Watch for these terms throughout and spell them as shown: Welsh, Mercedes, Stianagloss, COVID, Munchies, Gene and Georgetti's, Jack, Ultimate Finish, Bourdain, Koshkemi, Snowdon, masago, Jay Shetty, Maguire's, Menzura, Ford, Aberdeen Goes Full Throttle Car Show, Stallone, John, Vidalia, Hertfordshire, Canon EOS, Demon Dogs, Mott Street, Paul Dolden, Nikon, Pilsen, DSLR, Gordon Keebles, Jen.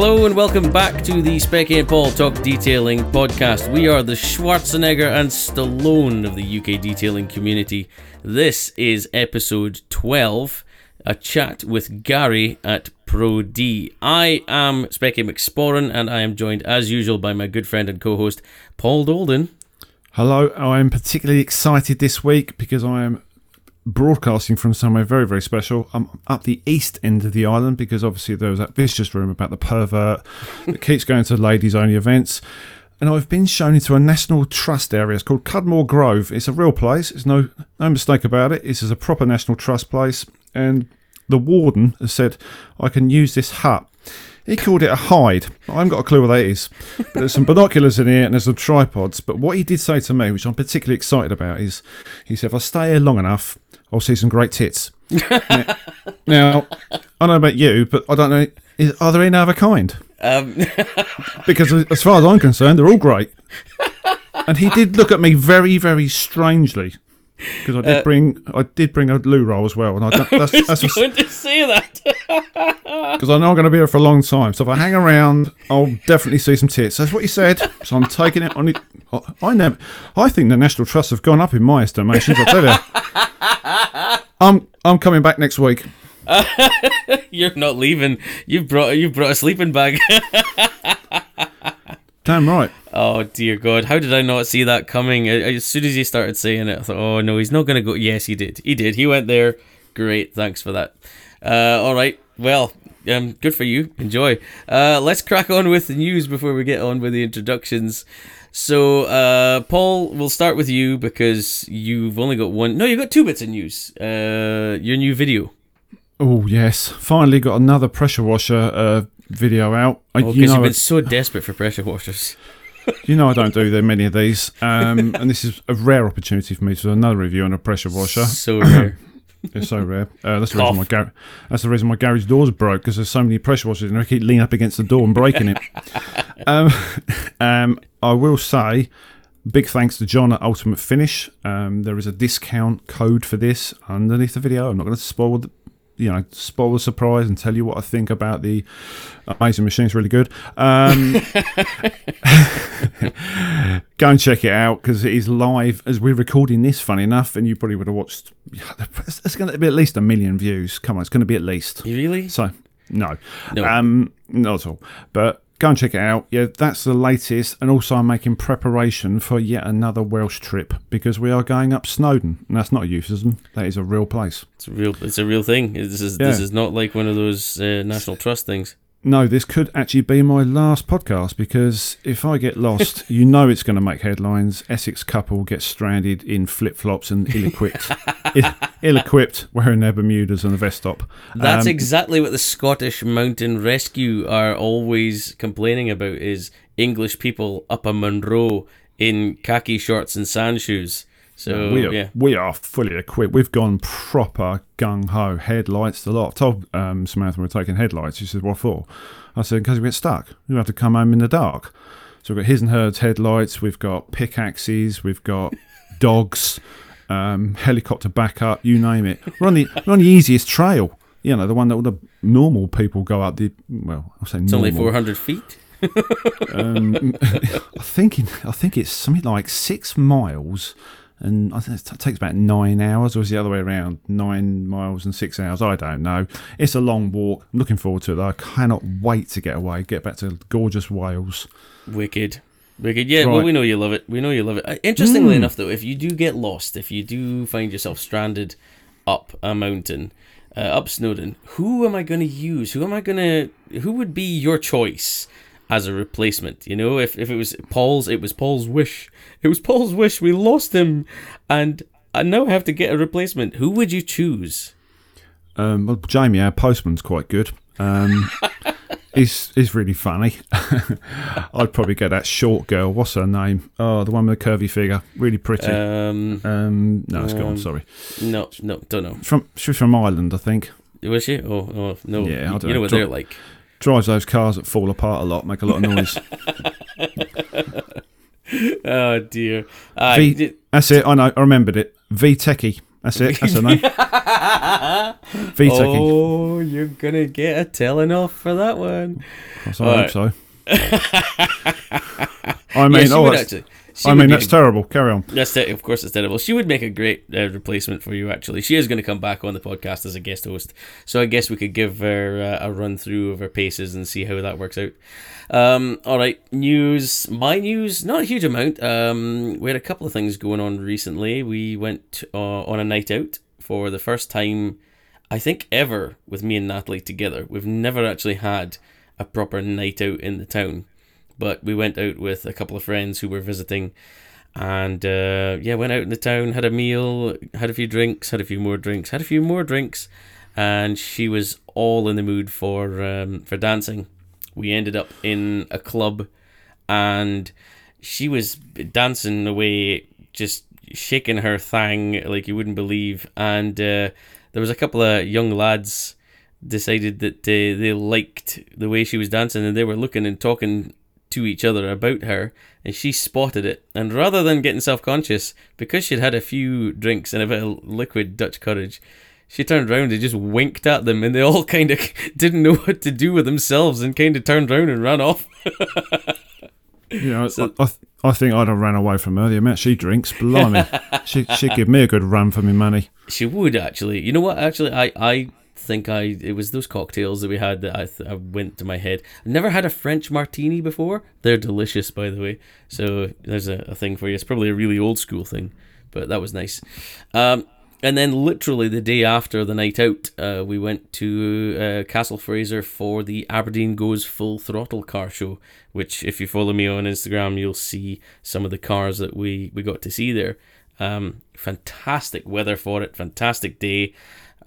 Hello and welcome back to the Specky and Paul Talk Detailing Podcast. We are the Schwarzenegger and Stallone of the UK detailing community. This is episode 12, a chat with Gary at Pro-D. I am Specky McSporan and I am joined as usual by my good friend and co-host Paul Dolden. Hello, I am particularly excited this week because I am broadcasting from somewhere very, very special. I'm up the east end of the island because obviously there was that vicious rumour about the pervert that keeps going to ladies only events. And I've been shown into a National Trust area. It's called Cudmore Grove. It's a real place. It's no mistake about it. This is a proper National Trust place. And the warden has said, I can use this hut. He called it a hide. I haven't got a clue what that is. But there's some binoculars in here and there's some tripods. But what he did say to me, which I'm particularly excited about, is he said, if I stay here long enough, I'll see some great tits. Now, I don't know about you, but I don't know, are there any other kind? Because as far as I'm concerned, they're all great. And he did look at me very, very strangely. Because I did bring a loo roll as well, and I was going to say that. Because I know I'm going to be here for a long time, so if I hang around, I'll definitely see some tits. That's what he said. So I'm taking it on. I think the National Trust have gone up in my estimations. I tell you, I'm coming back next week. You're not leaving. You've brought a sleeping bag. Damn right. Oh, dear God. How did I not see that coming? As soon as he started saying it, I thought, oh, no, he's not going to go. Yes, he did. He did. He went there. Great. Thanks for that. All right. Well, good for you. Enjoy. Let's crack on with the news before we get on with the introductions. So, Paul, we'll start with you because you've only got one. No, you've got two bits of news. Your new video. Oh, yes. Finally got another pressure washer video out. Because you've been so desperate for pressure washers. You know I don't do many of these, and this is a rare opportunity for me to do another review on a pressure washer. So rare. It's so rare. That's the reason my garage doors broke, because there's so many pressure washers, and I keep leaning up against the door and breaking it. I will say, big thanks to John at Ultimate Finish. There is a discount code for this underneath the video. I'm not going to spoil the surprise and tell you what I think about the amazing machine. It's really good. Go and check it out because it is live as we're recording this, funny enough, and you probably would have watched. It's going to be at least 1 million views. Come on, it's going to be at least. Really? So, no. Not at all. But go and check it out. Yeah, that's the latest. And also I'm making preparation for yet another Welsh trip because we are going up Snowdon. And that's not a euphemism. That is a real place. It's a real thing. This is not like one of those National Trust things. No, this could actually be my last podcast because if I get lost, it's going to make headlines. Essex couple gets stranded in flip-flops and ill-equipped, wearing their Bermudas and a vest top. That's exactly what the Scottish Mountain Rescue are always complaining about, is English people up a Munro in khaki shorts and sand shoes. So we are fully equipped. We've gone proper gung-ho, headlights, the lot. I told Samantha we were taking headlights. She said, what for? I said, because we get stuck. We have to come home in the dark. So we've got his and hers headlights. We've got pickaxes. We've got dogs, helicopter backup, you name it. We're on the easiest trail, the one that all the normal people go up. I'll say normal. It's only 400 feet. I think it's something like 6 miles. And I think it takes about 9 hours, or is it the other way around? 9 miles and 6 hours? I don't know. It's a long walk. I'm looking forward to it. I cannot wait to get away, get back to gorgeous Wales. Wicked. Yeah, right. Well, we know you love it. Interestingly enough, though, if you do get lost, if you do find yourself stranded up a mountain, up Snowdon, who am I going to use? Who would be your choice as a replacement? If it was Paul's wish we lost him, and I now have to get a replacement. Who would you choose? Well, Jamie, our postman's quite good. He's really funny. I'd probably get that short girl. What's her name? Oh, the one with the curvy figure, really pretty. No, it's gone. Sorry. No, don't know. She was from Ireland, I think. Was she? Oh no. Yeah, I don't know what they're like. Drives those cars that fall apart a lot, make a lot of noise. Oh, dear. That's it. I know. I remembered it. V-Techie. That's it. That's a knife. V-ticking. Oh, you're going to get a telling off for that one. That's all right. I hope so. I mean, that's terrible. Carry on. That's it. Of course, it's terrible. She would make a great replacement for you, actually. She is going to come back on the podcast as a guest host. So I guess we could give her a run through of her paces and see how that works out. All right, news. My news, not a huge amount. We had a couple of things going on recently. We went on a night out for the first time, I think, ever with me and Natalie together. We've never actually had a proper night out in the town, but we went out with a couple of friends who were visiting, and went out in the town, had a meal, had a few drinks, had a few more drinks, and she was all in the mood for dancing. We ended up in a club, and she was dancing away, just shaking her thang like you wouldn't believe. And there was a couple of young lads decided that they liked the way she was dancing, and they were looking and talking to each other about her, and she spotted it, and rather than getting self-conscious, because she'd had a few drinks and a bit of liquid Dutch courage, she turned around and just winked at them, and they all kind of didn't know what to do with themselves and kind of turned around and ran off. I think I'd have ran away from her. The amount she drinks, blimey. She'd give me a good run for me money. She would, actually. You know what, actually, I think it was those cocktails that we had that I went to my head. I've never had a French martini before. They're delicious, by the way. So there's a thing for you. It's probably a really old school thing, but that was nice. And then literally the day after the night out, we went to Castle Fraser for the Aberdeen Goes Full Throttle Car Show, which if you follow me on Instagram, you'll see some of the cars that we got to see there. Fantastic weather for it. Fantastic day.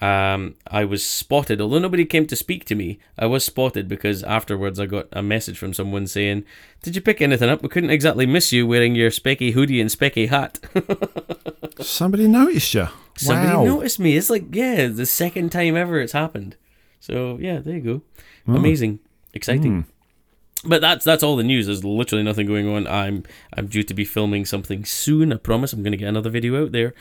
I was spotted, although nobody came to speak to me. I was spotted because afterwards I got a message from someone saying, "Did you pick anything up? We couldn't exactly miss you wearing your Specky hoodie and Specky hat." Somebody noticed you. Somebody noticed me. It's like, the second time ever it's happened. So yeah, there you go. Oh. Amazing, exciting. Mm. But that's all the news. There's literally nothing going on. I'm due to be filming something soon. I promise I'm going to get another video out there.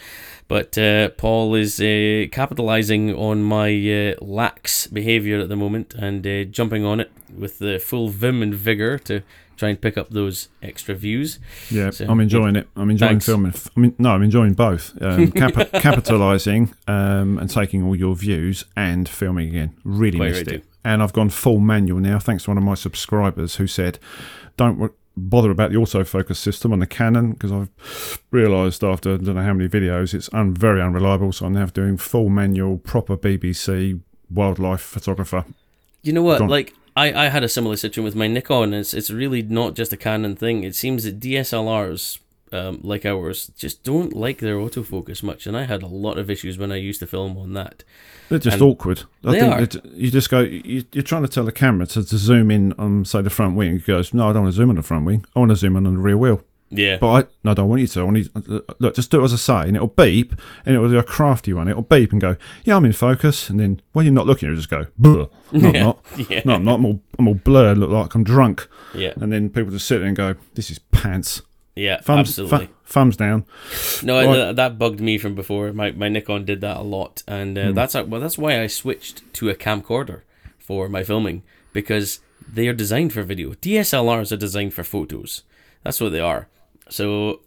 But Paul is capitalising on my lax behaviour at the moment and jumping on it with the full vim and vigour to try and pick up those extra views. Yeah, so, I'm enjoying it. I'm enjoying filming. I'm enjoying both. Capitalising and taking all your views and filming again. Really missed it. And I've gone full manual now, thanks to one of my subscribers who said, don't bother about the autofocus system on the Canon, because I've realised after I don't know how many videos, it's very unreliable, so I'm now doing full manual, proper BBC wildlife photographer. You know what, I had a similar situation with my Nikon. It's really not just a Canon thing. It seems that DSLRs, like ours, just don't like their autofocus much, and I had a lot of issues when I used to film on that. They're just awkward. You're trying to tell the camera to zoom in on, say, the front wing. It goes, no, I don't want to zoom on the front wing. I want to zoom on the rear wheel. Yeah. But I don't want you to. Look, just do it as I say, and it'll beep, and it'll do a crafty one. It'll beep and go, yeah, I'm in focus, and then when you're not looking, it'll just go, bleh. No, I'm not. I'm all blurred, look like I'm drunk. Yeah. And then people just sit there and go, this is pants. Yeah, absolutely. Thumbs down. No, that bugged me from before. My Nikon did that a lot, and that's why I switched to a camcorder for my filming, because they are designed for video. DSLRs are designed for photos. That's what they are. So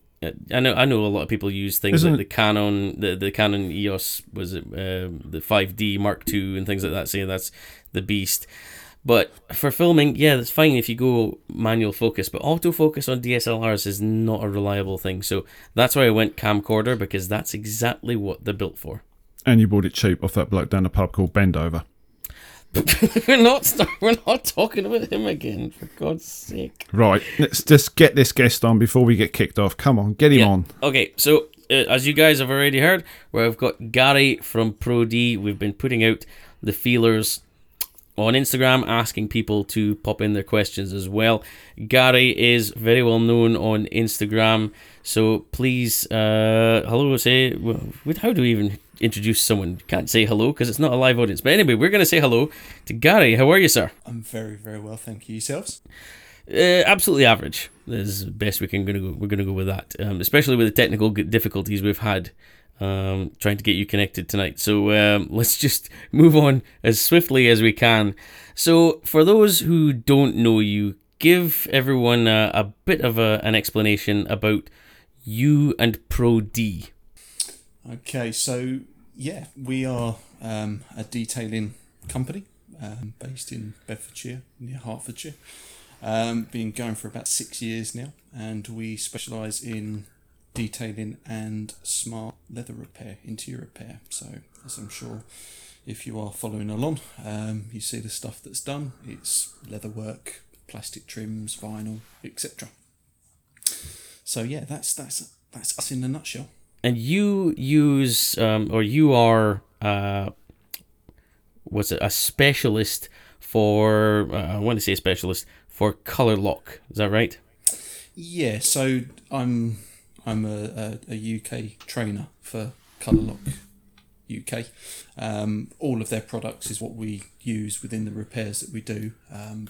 I know a lot of people use things like the Canon, the Canon EOS, the 5D Mark II and things like that, saying that's the beast. But for filming, yeah, that's fine if you go manual focus, but autofocus on DSLRs is not a reliable thing. So that's why I went camcorder, because that's exactly what they're built for. And you bought it cheap off that bloke down the pub called Bendover. We're not talking about him again, for God's sake. Right, let's just get this guest on before we get kicked off. Come on, get him on. Okay, so as you guys have already heard, I've got Gary from Pro-D. We've been putting out the feelers on Instagram, asking people to pop in their questions as well. Gary is very well known on Instagram, so please, hello, say, how do we even introduce someone? Can't say hello because it's not a live audience. But anyway, we're going to say hello to Gary. How are you, sir? I'm very, very well, thank you. Yourselves? Absolutely average. This is the best we're going to go with that, especially with the technical difficulties we've had trying to get you connected tonight. So let's just move on as swiftly as we can. So for those who don't know you, give everyone a bit of an explanation about you and Pro-D. Okay, so yeah, we are a detailing company based in Bedfordshire, near Hertfordshire. Been going for about 6 years now, and we specialise in detailing and smart leather repair, interior repair. So as I'm sure if you are following along, you see the stuff that's done. It's leather work, plastic trims, vinyl, etc. So yeah, that's us in a nutshell. And you use or you are a specialist for I want to say a specialist for ColourLock, is that right? Yeah, so I'm a UK trainer for ColourLock UK. All of their products is what we use within the repairs that we do,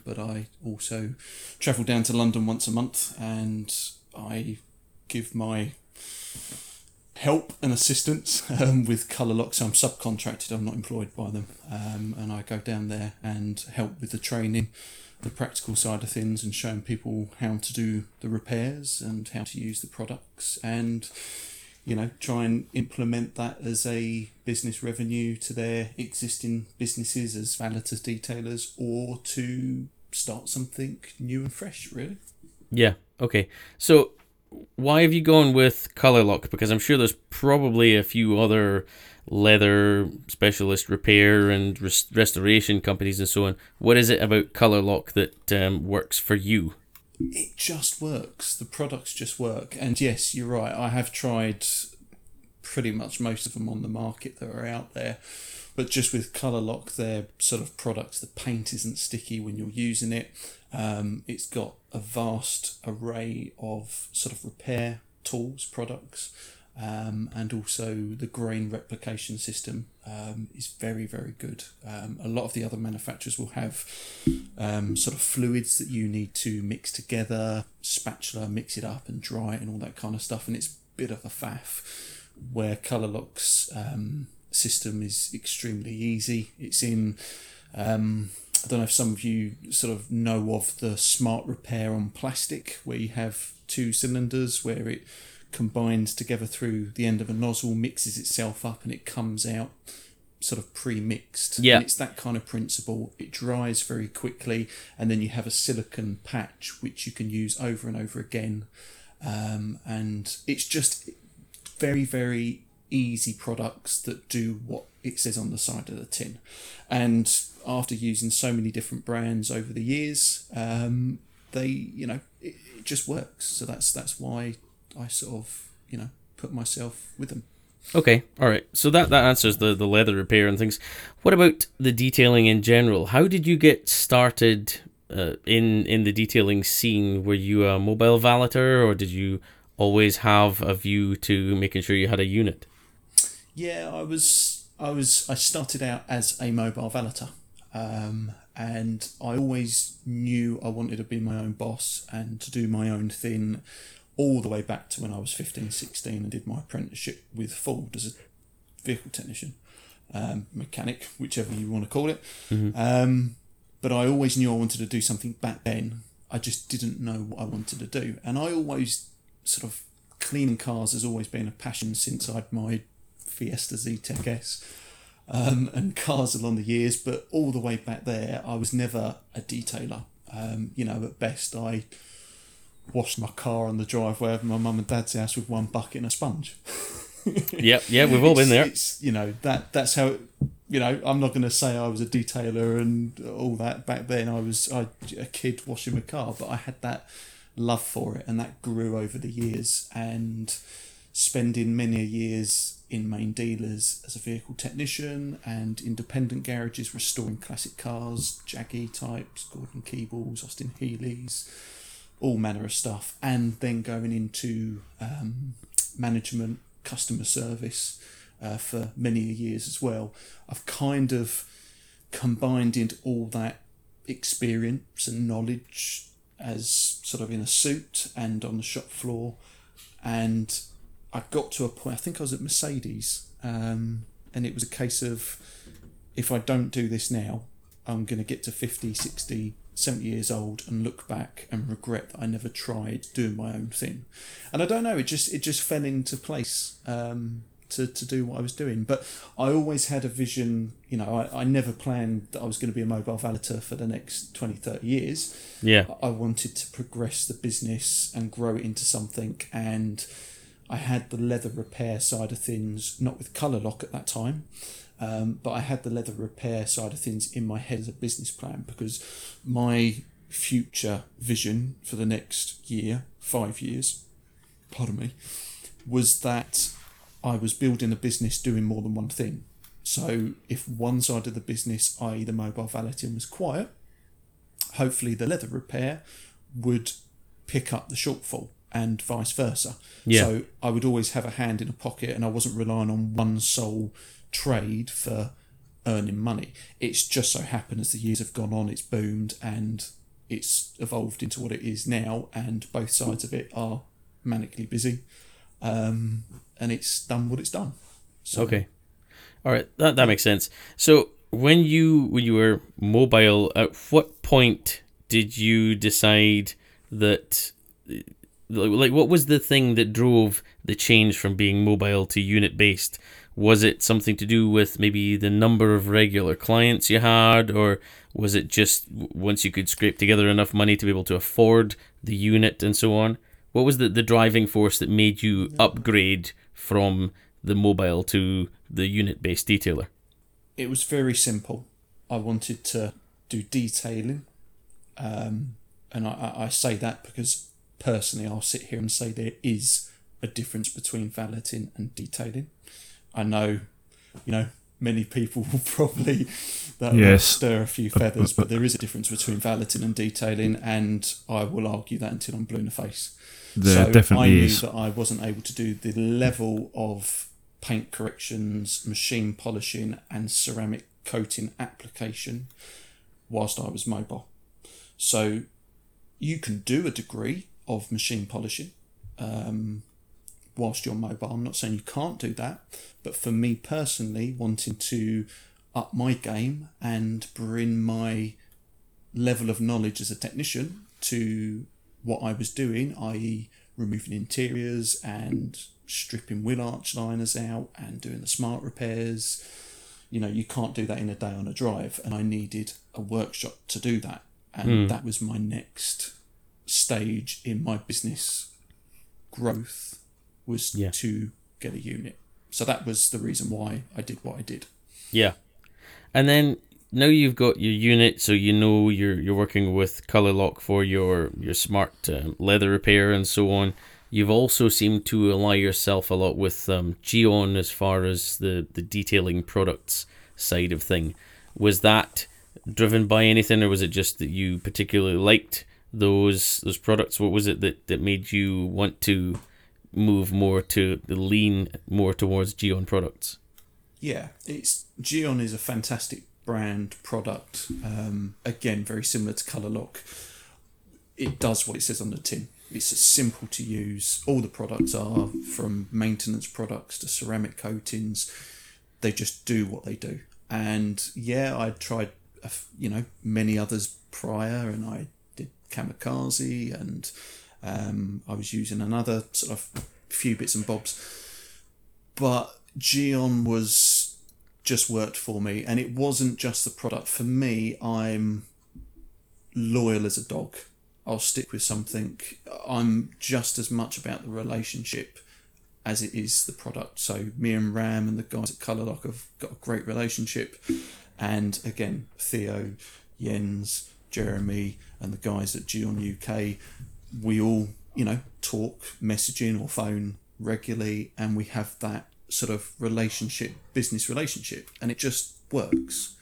but I also travel down to London once a month and I give my help and assistance with ColourLock. So I'm subcontracted, I'm not employed by them, and I go down there and help with the training, the practical side of things, and showing people how to do the repairs and how to use the products, and you know, try and implement that as a business revenue to their existing businesses as valetas, detailers, or to start something new and fresh, really. Yeah, okay. So why have you gone with ColourLock? Because I'm sure there's probably a few other leather specialist repair and restoration companies and so on. What is it about ColourLock that works for you? It just works. The products just work. And yes, you're right. I have tried pretty much most of them on the market that are out there. But just with ColourLock, their sort of products, the paint isn't sticky when you're using it. It's got a vast array of sort of repair tools, products, and also the grain replication system is very, very good. A lot of the other manufacturers will have sort of fluids that you need to mix together, spatula, mix it up and dry it and all that kind of stuff. And it's a bit of a faff, where ColourLock's system is extremely easy. It's in... I don't know if some of you sort of know of the smart repair on plastic, where you have two cylinders where it combines together through the end of a nozzle, mixes itself up, and it comes out sort of pre-mixed. Yeah. And it's that kind of principle. It dries very quickly, and then you have a silicone patch which you can use over and over again. And it's just very, very easy products that do what it says on the side of the tin. And after using so many different brands over the years, they, you know, it just works. So that's why I sort of, you know, put myself with them. Okay, all right. So that answers the leather repair and things. What about the detailing in general? How did you get started in the detailing scene? Were you a mobile valeter, or did you always have a view to making sure you had a unit? Yeah, I started out as a mobile valeter, and I always knew I wanted to be my own boss and to do my own thing, all the way back to when I was 15, 16 and did my apprenticeship with Ford as a vehicle technician, mechanic, whichever you want to call it. Mm-hmm. But I always knew I wanted to do something back then. I just didn't know what I wanted to do. And I always sort of, cleaning cars has always been a passion since I had my Fiesta Z-Tech S and cars along the years, but all the way back there I was never a detailer. You know, at best I washed my car on the driveway of my mum and dad's house with one bucket and a sponge. Yep, yeah, we've all been there. It's, you know, that's how it, you know, I'm not going to say I was a detailer and all that back then. I was a kid washing my car, but I had that love for it, and that grew over the years. And spending many years in main dealers as a vehicle technician and independent garages, restoring classic cars, Jaggy types, Gordon Keebles, Austin Healey's, all manner of stuff, and then going into management, customer service for many years as well. I've kind of combined into all that experience and knowledge as sort of in a suit and on the shop floor, and I got to a point, I think I was at Mercedes, and it was a case of, if I don't do this now, I'm going to get to 50, 60, 70 years old and look back and regret that I never tried doing my own thing. And I don't know, it just fell into place to do what I was doing. But I always had a vision, you know, I never planned that I was going to be a mobile valeter for the next 20, 30 years. Yeah. I wanted to progress the business and grow it into something. And I had the leather repair side of things, not with ColourLock at that time, but I had the leather repair side of things in my head as a business plan, because my future vision for the next year, 5 years, pardon me, was that I was building a business doing more than one thing. So if one side of the business, i.e. the mobile valeting, was quiet, hopefully the leather repair would pick up the shortfall, and vice versa. Yeah. So I would always have a hand in a pocket, and I wasn't relying on one sole trade for earning money. It's just so happened as the years have gone on, it's boomed and it's evolved into what it is now, and both sides of it are manically busy, and it's done what it's done. So. Okay. All right, that makes sense. So when you were mobile, at what point did you decide that... Like, what was the thing that drove the change from being mobile to unit-based? Was it something to do with maybe the number of regular clients you had, or was it just once you could scrape together enough money to be able to afford the unit and so on? What was the driving force that made you upgrade from the mobile to the unit-based detailer? It was very simple. I wanted to do detailing, and I say that because... personally, I'll sit here and say there is a difference between valeting and detailing. I know, you know, many people will probably that will stir a few feathers, but there is a difference between valeting and detailing, and I will argue that until I'm blue in the face. There so definitely I knew is. That I wasn't able to do the level of paint corrections, machine polishing, and ceramic coating application whilst I was mobile. So you can do a degree of machine polishing whilst you're mobile. I'm not saying you can't do that, but for me personally, wanting to up my game and bring my level of knowledge as a technician to what I was doing, i.e. removing interiors and stripping wheel arch liners out and doing the smart repairs, you know, you can't do that in a day on a drive, and I needed a workshop to do that, and that was my next stage in my business growth, was to get a unit. So that was the reason why I did what I did. Yeah. And then now you've got your unit, so you know you're working with ColourLock for your smart leather repair and so on. You've also seemed to ally yourself a lot with Gyeon as far as the detailing products side of thing. Was that driven by anything, or was it just that you particularly liked those products? What was it that made you want to move more to lean more towards Gyeon products? Yeah, Gyeon is a fantastic brand product. Again, very similar to ColourLock. It does what it says on the tin. It's simple to use. All the products are, from maintenance products to ceramic coatings. They just do what they do. And yeah, I tried, you know, many others prior, and I Kamikaze, and I was using another sort of few bits and bobs, but Gyeon was just worked for me. And it wasn't just the product for me. I'm loyal as a dog. I'll stick with something. I'm just as much about the relationship as it is the product. So me and Ram and the guys at ColourLock have got a great relationship, and again Theo, Jens, Jeremy and the guys at Gyeon UK, we all, you know, talk, messaging or phone regularly, and we have that sort of relationship, business relationship, and it just works.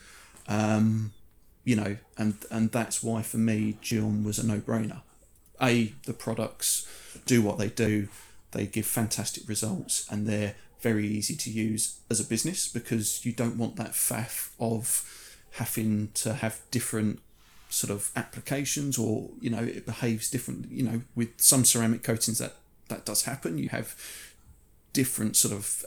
You know, and that's why for me Gyeon was a no-brainer. The products do what they do, they give fantastic results, and they're very easy to use as a business, because you don't want that faff of having to have different sort of applications, or, you know, it behaves differently. You know, with some ceramic coatings that does happen. You have different sort of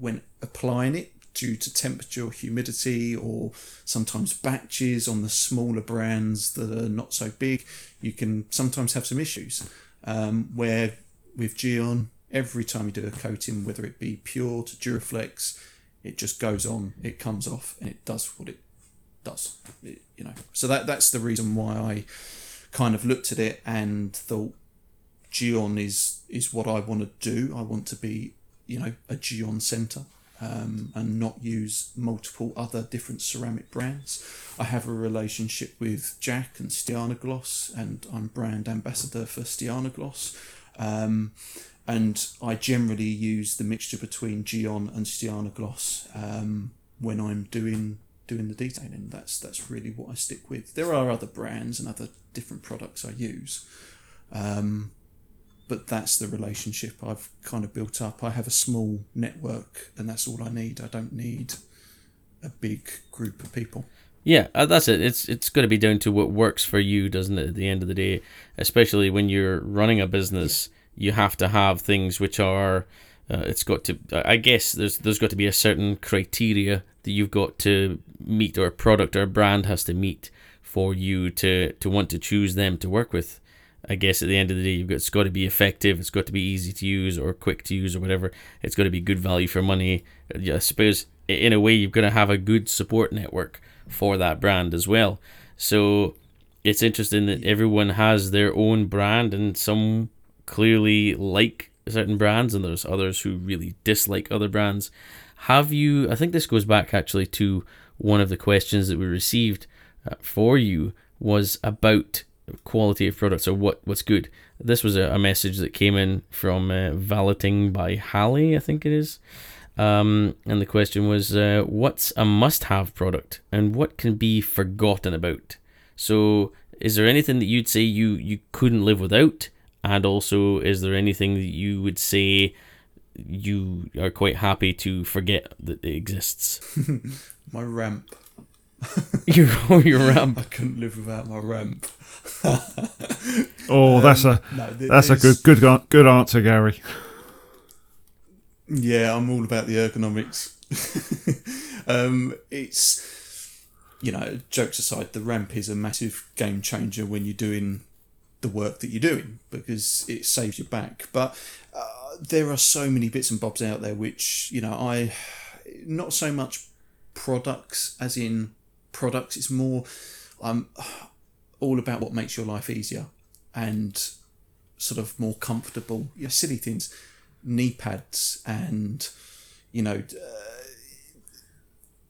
when applying it due to temperature, humidity, or sometimes batches on the smaller brands that are not so big, you can sometimes have some issues. Where with Gyeon, every time you do a coating, whether it be pure to Duraflex, it just goes on, it comes off, and it does what it does. It, you know, so that's the reason why I kind of looked at it and thought Gyeon is what I want to do. I want to be, you know, a Gyeon centre. And not use multiple other different ceramic brands. I have a relationship with Jack and Stianagloss, and I'm brand ambassador for Stianagloss. And I generally use the mixture between Gyeon and Stianagloss when I'm doing the detailing. That's really what I stick with. There are other brands and other different products I use. But that's the relationship I've kind of built up. I have a small network, and that's all I need. I don't need a big group of people. Yeah, that's it. It's going to be down to what works for you, doesn't it, at the end of the day? Especially when you're running a business, you have to have things which are... it's got to... I guess there's got to be a certain criteria that you've got to meet, or a product or a brand has to meet for you to want to choose them to work with. I guess at the end of the day, it's got to be effective, it's got to be easy to use or quick to use or whatever. It's got to be good value for money. I suppose, in a way, you've got to have a good support network for that brand as well. So it's interesting that everyone has their own brand, and some clearly like certain brands, and there's others who really dislike other brands. Have you, I think this goes back actually to one of the questions that we received for you, was about quality of products, or what's good. This was a message that came in from Valeting by Hallie, I think it is, and the question was, what's a must-have product and what can be forgotten about? So is there anything that you'd say you couldn't live without, and also is there anything that you would say you are quite happy to forget that it exists? My ramp. Your ramp. I couldn't live without my ramp. Oh, that's a good answer, Gary. Yeah, I'm all about the ergonomics. It's, you know, jokes aside, the ramp is a massive game changer when you're doing the work that you're doing, because it saves your back. But there are so many bits and bobs out there which, you know, I not so much products as in products, it's more all about what makes your life easier and sort of more comfortable. You know, silly things, knee pads, and you know,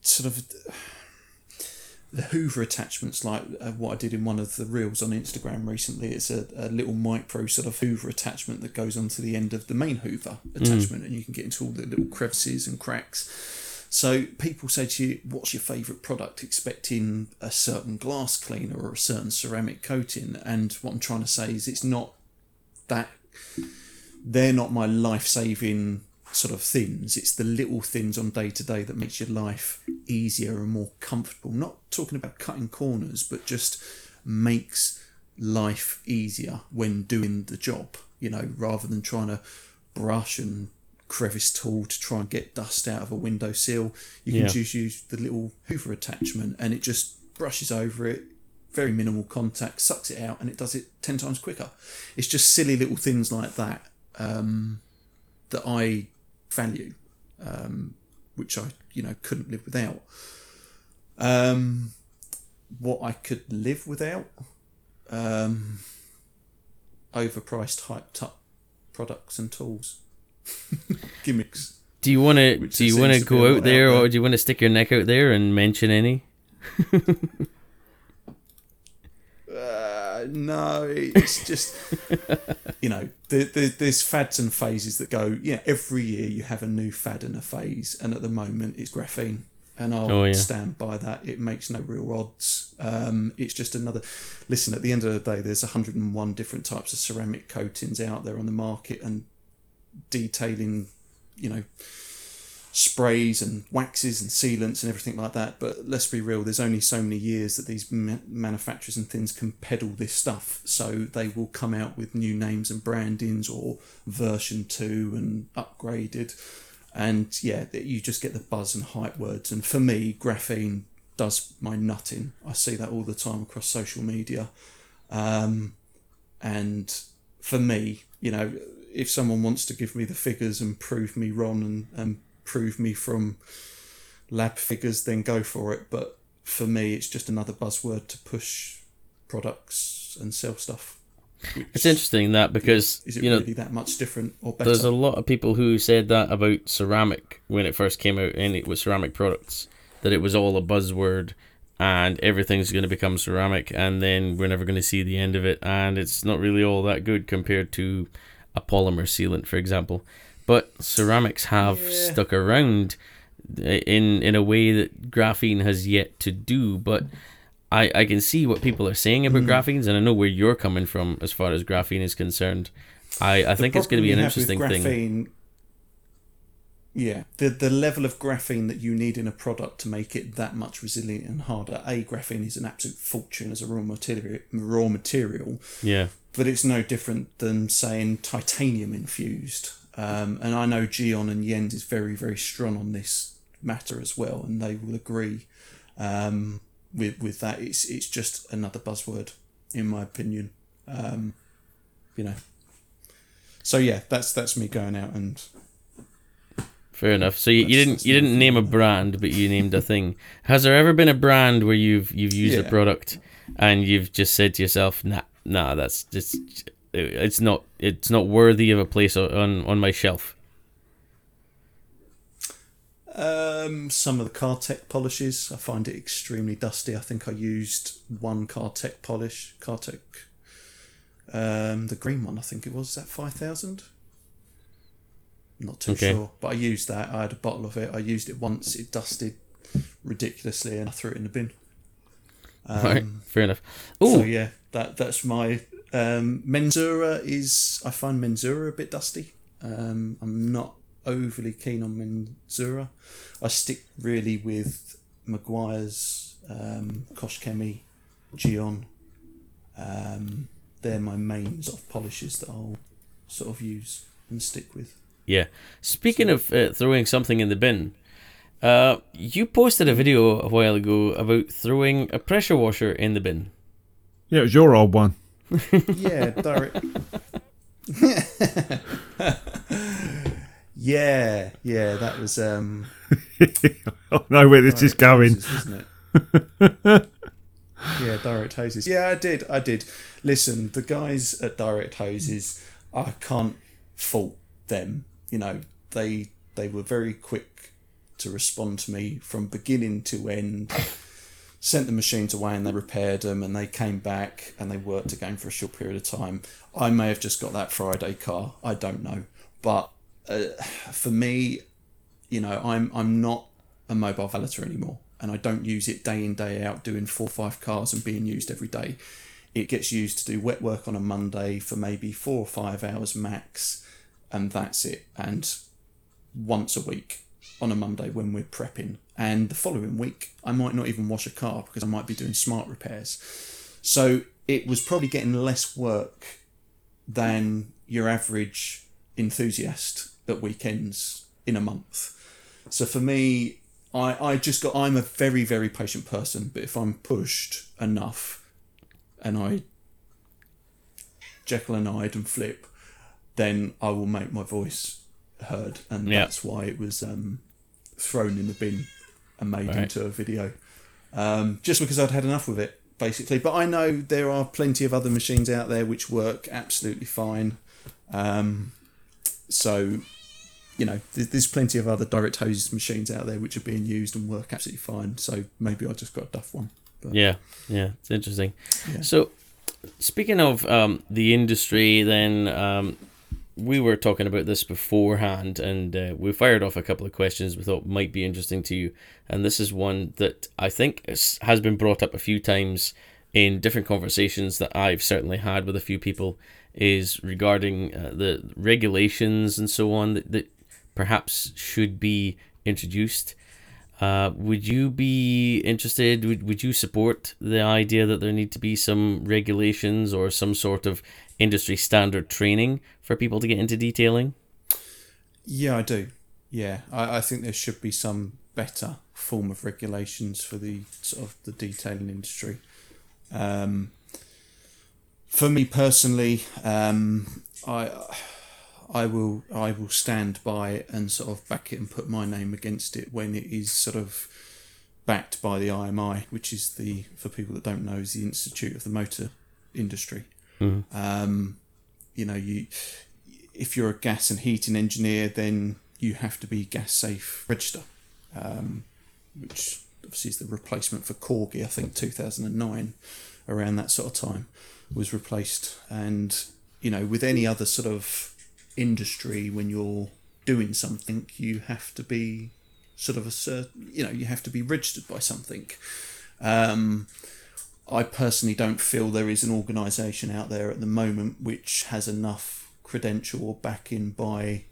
sort of the Hoover attachments, like what I did in one of the reels on Instagram recently. It's a little micro sort of Hoover attachment that goes onto the end of the main Hoover attachment, and you can get into all the little crevices and cracks. So people say to you, what's your favourite product, expecting a certain glass cleaner or a certain ceramic coating. And what I'm trying to say is it's not that, they're not my life-saving sort of things. It's the little things on day-to-day that makes your life easier and more comfortable. Not talking about cutting corners, but just makes life easier when doing the job, you know, rather than trying to brush and crevice tool to try and get dust out of a windowsill. You can just use the little Hoover attachment, and it just brushes over it, very minimal contact, sucks it out, and it does it 10 times quicker. It's just silly little things like that that I value, which I, you know, couldn't live without. What I could live without, overpriced, hyped up products and tools. Gimmicks. Do you want to go out there, or do you want to stick your neck out there and mention any? No, it's just you know, there's fads and phases that go. Yeah, every year you have a new fad and a phase, and at the moment it's graphene, and I'll stand by that. It makes no real odds. It's just another. Listen, at the end of the day, there's 101 different types of ceramic coatings out there on the market, and detailing, you know, sprays and waxes and sealants and everything like that. But let's be real, there's only so many years that these manufacturers and things can peddle this stuff. So they will come out with new names and brandings or version 2 and upgraded. And yeah, you just get the buzz and hype words. And for me, graphene does my nutting. I see that all the time across social media. And for me, you know, if someone wants to give me the figures and prove me wrong and prove me from lab figures, then go for it. But for me, it's just another buzzword to push products and sell stuff. It's interesting that, because is it really that much different or better? There's a lot of people who said that about ceramic when it first came out, and it was ceramic products, that it was all a buzzword and everything's going to become ceramic and then we're never going to see the end of it, and it's not really all that good compared to a polymer sealant, for example. But ceramics have stuck around in a way that graphene has yet to do. But I can see what people are saying about graphenes, and I know where you're coming from as far as graphene is concerned. I think it's going to be an interesting thing. Yeah, the level of graphene that you need in a product to make it that much resilient and harder. Graphene is an absolute fortune as a raw material. Yeah. But it's no different than saying titanium infused. And I know Gyeon and Jens is very, very strong on this matter as well, and they will agree with that. It's just another buzzword, in my opinion. So yeah, that's me going out and. Fair enough. So you didn't name a brand, but you named a thing. Has there ever been a brand where you've used a product and you've just said to yourself, nah, that's just, it's not worthy of a place on my shelf? Some of the Kar-Tek polishes, I find it extremely dusty. I think I used one Kar-Tek polish, the green one, I think it was. Is that 5,000? Not too sure, but I used that. I had a bottle of it. I used it once. It dusted ridiculously, and I threw it in the bin. Right, fair enough. Ooh. So yeah, that's my Menzura is. I find Menzura a bit dusty. I'm not overly keen on Menzura. I stick really with Maguire's, Koshkemi, Gyeon. They're my main sort of polishes that I'll sort of use and stick with. Yeah. Speaking of throwing something in the bin, you posted a video a while ago about throwing a pressure washer in the bin. Yeah, it was your old one. Yeah, direct. yeah, that was... I don't know where this is going. Hoses, isn't it? Yeah, Direct Hoses. Yeah, I did. Listen, the guys at Direct Hoses, I can't fault them. They were very quick to respond to me from beginning to end. Sent the machines away and they repaired them, and they came back and they worked again for a short period of time. I may have just got that Friday car. I don't know. But for me, I'm not a mobile valeter anymore, and I don't use it day in, day out doing 4 or 5 cars and being used every day. It gets used to do wet work on a Monday for maybe 4 or 5 hours max. And that's it. And once a week on a Monday when we're prepping. And the following week, I might not even wash a car because I might be doing smart repairs. So it was probably getting less work than your average enthusiast at weekends in a month. So for me, I'm a very, very patient person. But if I'm pushed enough and I Jekyll and Hyde and flip, then I will make my voice heard, and that's why it was thrown in the bin and made into a video. Just because I'd had enough with it, basically. But I know there are plenty of other machines out there which work absolutely fine. There's plenty of other Direct Hoses machines out there which are being used and work absolutely fine. So maybe I just got a duff one. But, yeah, it's interesting. Yeah. So. Speaking of the industry, then we were talking about this beforehand, and we fired off a couple of questions we thought might be interesting to you. And this is one that I think has been brought up a few times in different conversations that I've certainly had with a few people, is regarding the regulations and so on that perhaps should be introduced. Would you be interested? Would you support the idea that there need to be some regulations or some sort of industry standard training for people to get into detailing? Yeah, I do. Yeah, I think there should be some better form of regulations for the sort of the detailing industry. For me personally, I will stand by it and sort of back it and put my name against it when it is sort of backed by the IMI, which is the, for people that don't know, is the Institute of the Motor Industry. Mm. You know, if you're a gas and heating engineer, then you have to be gas safe register, which obviously is the replacement for Corgi. I think 2009, around that sort of time, was replaced. And, you know, with any other sort of industry, when you're doing something, you have to be sort of a certain, you know, you have to be registered by something. I personally don't feel there is an organisation out there at the moment which has enough credential or backing by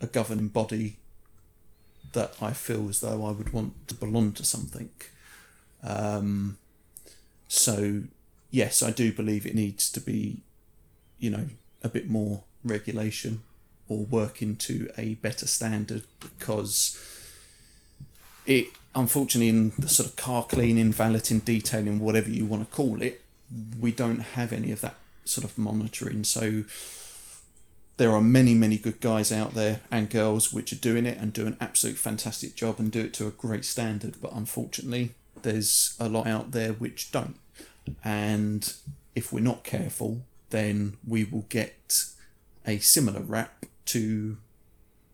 a governing body that I feel as though I would want to belong to something. So yes, I do believe it needs to be, you know, a bit more regulation or working to a better standard, because it, unfortunately, in the sort of car cleaning, valeting, detailing, whatever you want to call it, we don't have any of that sort of monitoring. So there are many, many good guys out there and girls which are doing it and do an absolute fantastic job and do it to a great standard. But unfortunately, there's a lot out there which don't. And if we're not careful, then we will get a similar rap to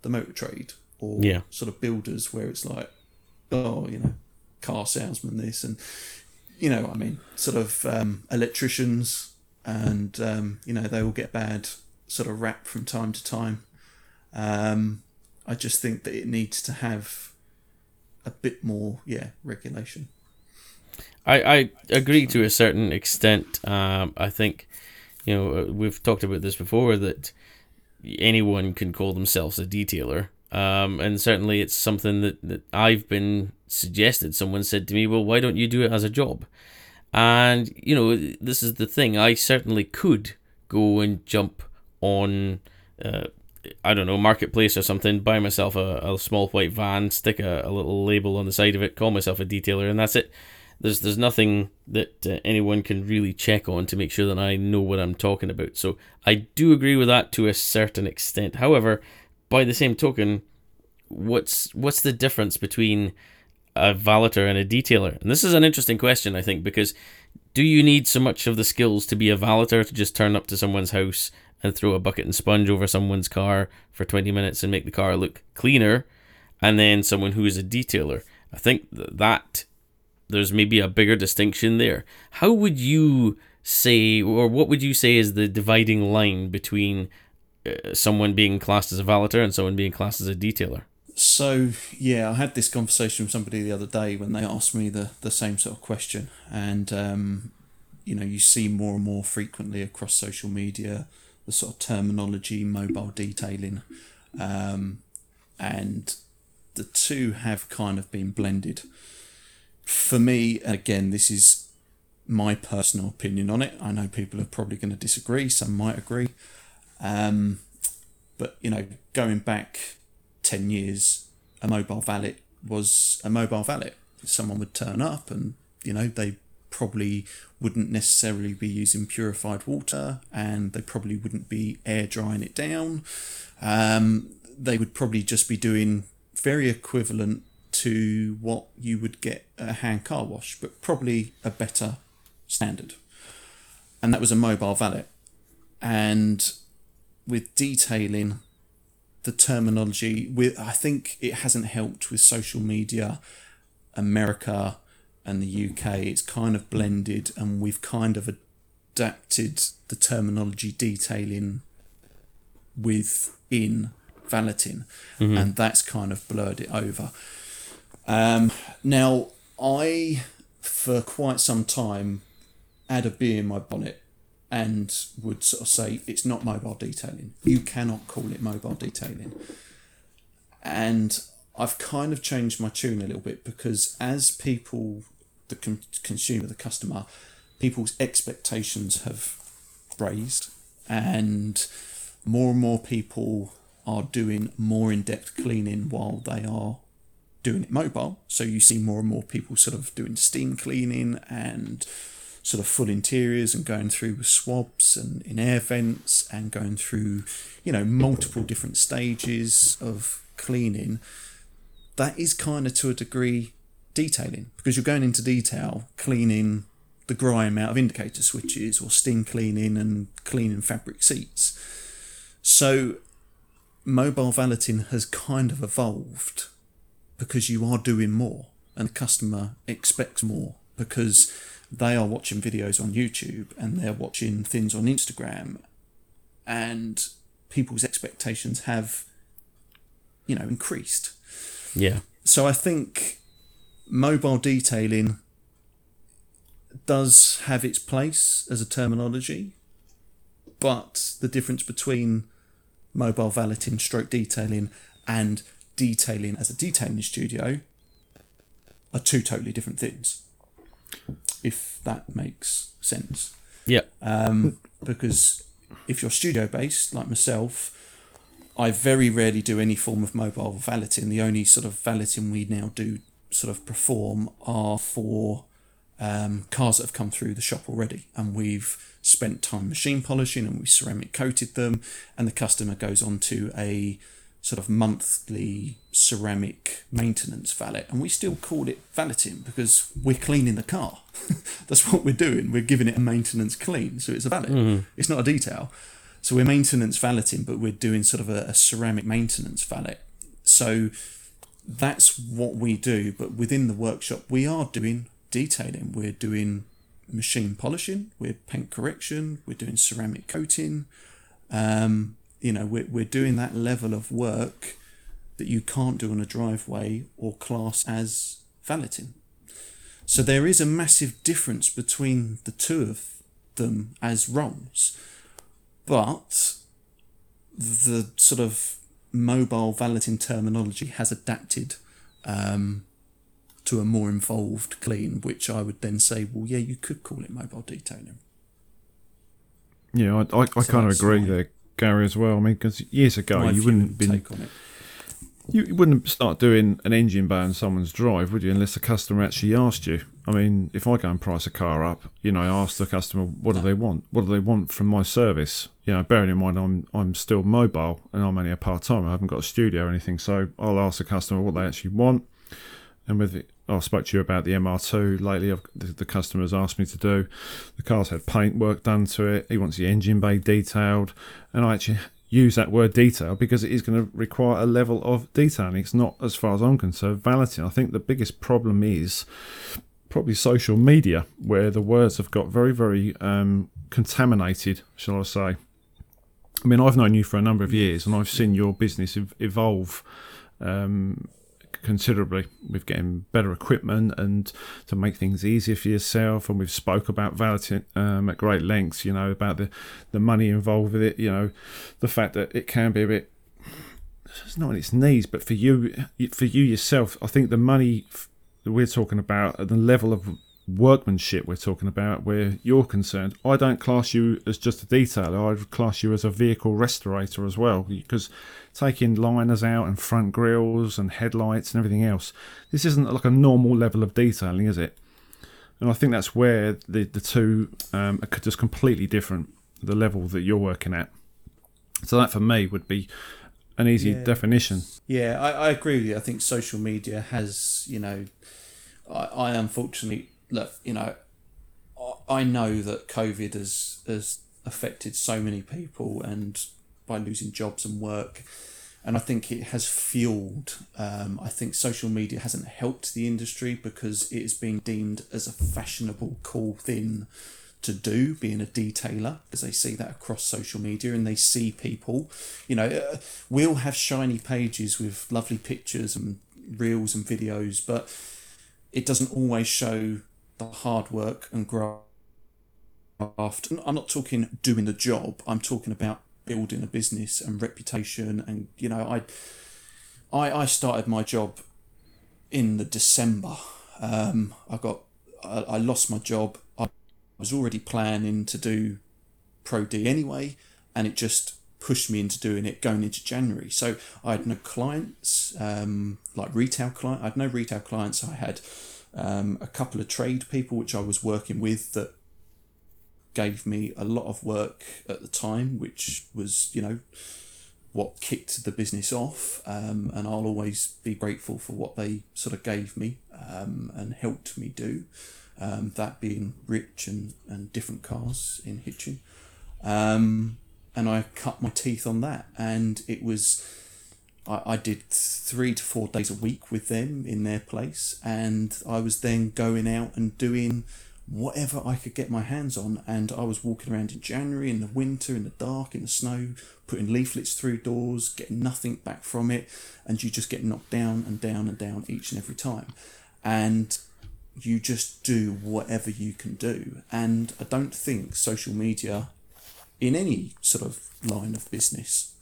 the motor trade or sort of builders, where it's like, oh, you know, car salesman this, and, you know, I mean, sort of electricians, and, you know, they all get bad sort of rap from time to time. I just think that it needs to have a bit more, regulation. I agree to a certain extent. I think, you know, we've talked about this before, that anyone can call themselves a detailer. And certainly it's something that I've been suggested. Someone said to me, well, why don't you do it as a job? And, you know, this is the thing. I certainly could go and jump on, I don't know, Marketplace or something, buy myself a small white van, stick a little label on the side of it, call myself a detailer, and that's it. There's nothing that anyone can really check on to make sure that I know what I'm talking about. So I do agree with that to a certain extent. However, by the same token, what's the difference between a valeter and a detailer? And this is an interesting question, I think, because do you need so much of the skills to be a valeter, to just turn up to someone's house and throw a bucket and sponge over someone's car for 20 minutes and make the car look cleaner, and then someone who is a detailer? I think that there's maybe a bigger distinction there. How would you say, or what would you say is the dividing line between someone being classed as a valeter and someone being classed as a detailer? So, yeah, I had this conversation with somebody the other day when they asked me the same sort of question. And, you know, you see more and more frequently across social media the sort of terminology, mobile detailing. And the two have kind of been blended. For me, again, this is my personal opinion on it. I know people are probably going to disagree. Some might agree. But, you know, going back 10 years, a mobile valet was a mobile valet. Someone would turn up and, you know, they probably wouldn't necessarily be using purified water, and they probably wouldn't be air drying it down. They would probably just be doing very equivalent to what you would get a hand car wash, but probably a better standard. And that was a mobile valet. And with detailing, the terminology, I think it hasn't helped with social media, America and the UK. It's kind of blended, and we've kind of adapted the terminology detailing within valeting. Mm-hmm. And that's kind of blurred it over. Now, I, for quite some time, had a bee in my bonnet and would sort of say, it's not mobile detailing. You cannot call it mobile detailing. And I've kind of changed my tune a little bit, because as people, the consumer, the customer, people's expectations have raised, and more people are doing more in-depth cleaning while they are doing it mobile. So you see more and more people sort of doing steam cleaning and sort of full interiors, and going through with swabs and in air vents, and going through, you know, multiple different stages of cleaning. That is kind of, to a degree, detailing, because you're going into detail cleaning the grime out of indicator switches, or steam cleaning and cleaning fabric seats. So mobile valeting has kind of evolved, because you are doing more, and the customer expects more, because they are watching videos on YouTube and they're watching things on Instagram, and people's expectations have, you know, increased. Yeah. So I think mobile detailing does have its place as a terminology, but the difference between mobile valeting stroke detailing and detailing as a detailing studio are two totally different things, if that makes sense. Yeah. Because if you're studio based, like myself, I very rarely do any form of mobile valeting. The only sort of valeting we now do sort of perform are for cars that have come through the shop already, and we've spent time machine polishing and we ceramic coated them, and the customer goes on to a sort of monthly ceramic maintenance valet, and we still call it valeting because we're cleaning the car. That's what we're doing. We're giving it a maintenance clean, so it's a valet. Mm-hmm. It's not a detail. So we're maintenance valeting, but we're doing sort of a ceramic maintenance valet. So that's what we do, but within the workshop we are doing detailing, we're doing machine polishing, we're paint correction, we're doing ceramic coating, you know, we're doing that level of work that you can't do on a driveway or class as valeting. So there is a massive difference between the two of them as roles, but the sort of mobile valeting terminology has adapted to a more involved clean, which I would then say, well, yeah, you could call it mobile detailing. Yeah, I kind of agree there, Gary, as well. I mean, because years ago you wouldn't been you wouldn't start doing an engine bay in someone's drive, would you? Unless the customer actually asked you. I mean, if I go and price a car up, you know, I ask the customer, what do they want? What do they want from my service? You know, bearing in mind I'm still mobile and I'm only a part-timer. I haven't got a studio or anything, so I'll ask the customer what they actually want. And with it, I spoke to you about the MR2 lately. The customer's asked me to do. The car's had paint work done to it. He wants the engine bay detailed. And I actually use that word detail because it is going to require a level of detailing. It's not, as far as I'm concerned, valeting. I think the biggest problem is probably social media, where the words have got very, very contaminated, shall I say. I mean, I've known you for a number of years and I've seen your business evolve considerably with getting better equipment and to make things easier for yourself, and we've spoke about valeting at great lengths, you know, about the money involved with it, you know, the fact that it can be a bit, it's not on its knees, but for you yourself, I think the money that we're talking about, the level of workmanship we're talking about where you're concerned, I don't class you as just a detailer. I'd class you as a vehicle restorator as well, because taking liners out and front grills and headlights and everything else, this isn't like a normal level of detailing, is it? And I think that's where the two are just completely different, the level that you're working at. So that for me would be an easy definition. Yeah, I agree with you. I think social media has, you know, I unfortunately, look, you know, I know that COVID has affected so many people, and by losing jobs and work, and I think it has fueled, I think social media hasn't helped the industry because it is being deemed as a fashionable, cool thing to do, being a detailer, because they see that across social media and they see people, you know, we'll have shiny pages with lovely pictures and reels and videos, but it doesn't always show the hard work and graft. I'm not talking doing the job. I'm talking about building a business and reputation. And, you know, I I started my job in the December. I lost my job. I was already planning to do Pro-D anyway, and it just pushed me into doing it going into January. So I had no clients, like retail clients. I had no retail clients. I had a couple of trade people which I was working with that gave me a lot of work at the time, which was, you know, what kicked the business off, and I'll always be grateful for what they sort of gave me and helped me do, that being Rich and Different Cars in Hitchin. And I cut my teeth on that, and it was, I did 3 to 4 days a week with them in their place, and I was then going out and doing whatever I could get my hands on, and I was walking around in January, in the winter, in the dark, in the snow, putting leaflets through doors, getting nothing back from it, and you just get knocked down and down and down each and every time, and you just do whatever you can do. And I don't think social media in any sort of line of business,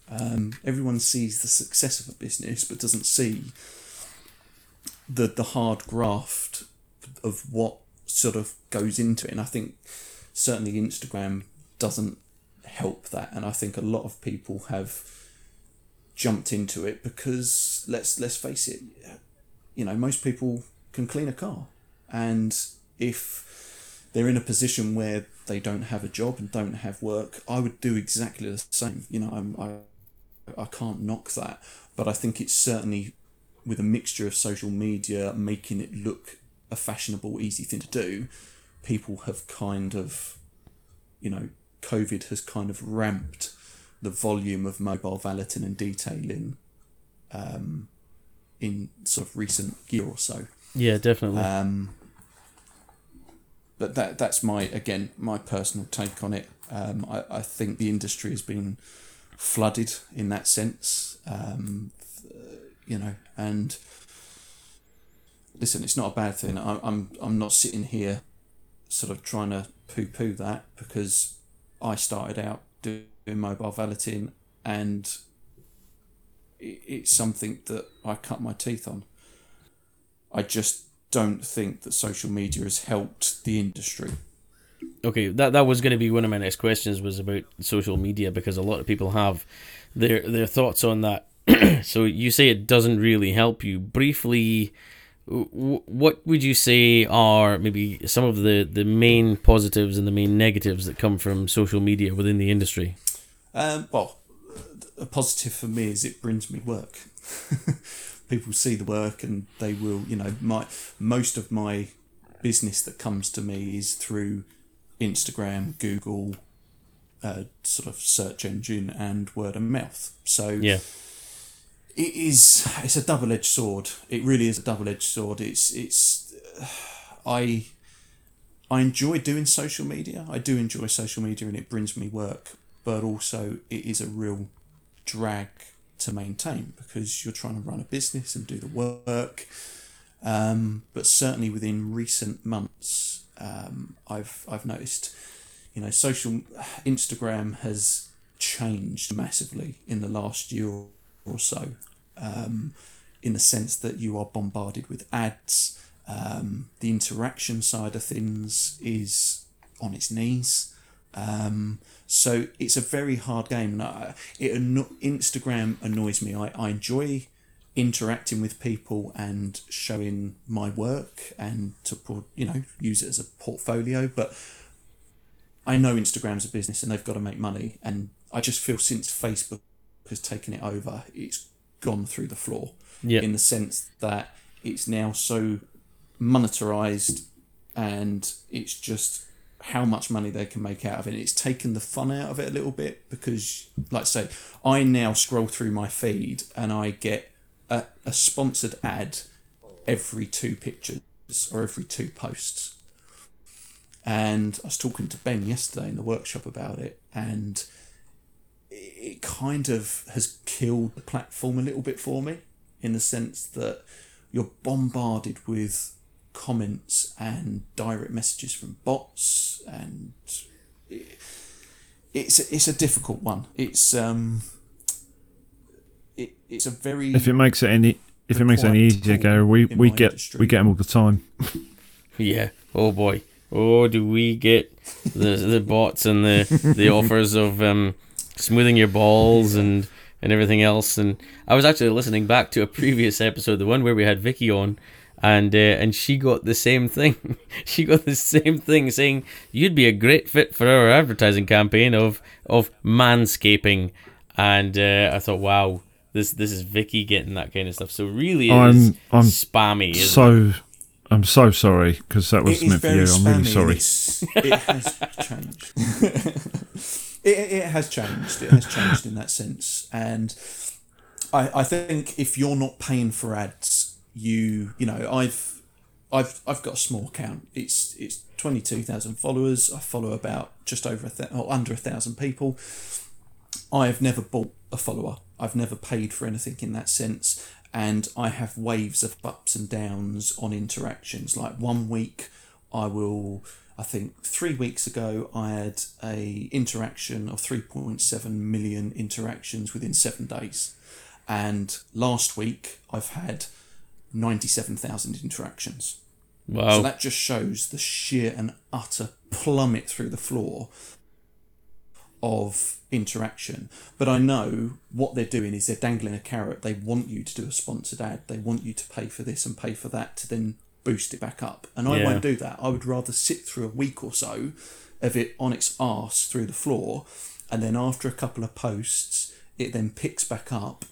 everyone sees the success of a business but doesn't see the hard graft of what sort of goes into it. And I think certainly Instagram doesn't help that, and I think a lot of people have jumped into it because let's face it, you know, most people can clean a car, and if they're in a position where they don't have a job and don't have work, I would do exactly the same. You know, I can't knock that, but I think it's certainly with a mixture of social media making it look a fashionable, easy thing to do, people have kind of, you know, COVID has kind of ramped the volume of mobile valeting and detailing in sort of recent year or so. Yeah, definitely. But that's my personal take on it. I think the industry has been flooded in that sense, you know, and listen, it's not a bad thing. I'm not sitting here sort of trying to poo-poo that, because I started out doing mobile valeting, and it's something that I cut my teeth on. I just don't think that social media has helped the industry. Okay, that was going to be one of my next questions, was about social media, because a lot of people have their thoughts on that. So you say it doesn't really help you. Briefly, what would you say are maybe some of the main positives and the main negatives that come from social media within the industry? Well, a positive for me is it brings me work. People see the work and they will, you know, most of my business that comes to me is through Instagram, Google, sort of search engine and word of mouth. So yeah. It's a double-edged sword. It really is a double-edged sword. I enjoy doing social media. I do enjoy social media, and it brings me work. But also, it is a real drag to maintain, because you're trying to run a business and do the work. But certainly within recent months, I've noticed, you know, Instagram has changed massively in the last year or so, in the sense that you are bombarded with ads. The interaction side of things is on its knees, so it's a very hard game, and Instagram annoys me. I enjoy interacting with people and showing my work and to, you know, use it as a portfolio, but I know Instagram's a business and they've got to make money, and I just feel since Facebook has taken it over, it's gone through the floor. Yeah. In the sense that it's now so monetarized, and it's just how much money they can make out of it. It's taken the fun out of it a little bit, because, like I say, I now scroll through my feed and I get a sponsored ad every 2 pictures or every 2 posts. And I was talking to Ben yesterday in the workshop about it, and it kind of has killed the platform a little bit for me, in the sense that you're bombarded with comments and direct messages from bots, and it's a difficult one. It's it's a very. If it makes it any easier, Gary, we get them all the time. Yeah. Oh boy. Oh, do we get the bots and the offers of smoothing your balls and everything else? And I was actually listening back to a previous episode, the one where we had Vicky on, and she got the same thing. She got the same thing saying you'd be a great fit for our advertising campaign of manscaping. And I thought, wow, this is Vicky getting that kind of stuff. So really, I'm spammy. Isn't it? I'm so sorry because that was meant for you. I'm really sorry. It has changed. It has changed. It has changed in that sense. And I think if you're not paying for ads, you know, I've got a small account. It's 22,000 followers. I follow about just over under 1,000 people. I have never bought a follower. I've never paid for anything in that sense. And I have waves of ups and downs on interactions. Like 1 week, I think 3 weeks ago, I had a interaction of 3.7 million interactions within 7 days. And last week, I've had 97,000 interactions. Wow. So that just shows the sheer and utter plummet through the floor of interaction. But I know what they're doing is they're dangling a carrot. They want you to do a sponsored ad. They want you to pay for this and pay for that to then boost it back up. And I won't do that. I would rather sit through a week or so of it on its arse through the floor, and then after a couple of posts, it then picks back up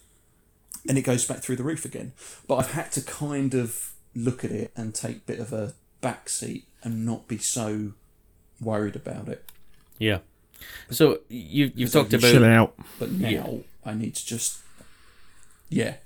and it goes back through the roof again. But I've had to kind of look at it and take a bit of a backseat and not be so worried about it. Yeah. So you've talked about chill out, but now I need to just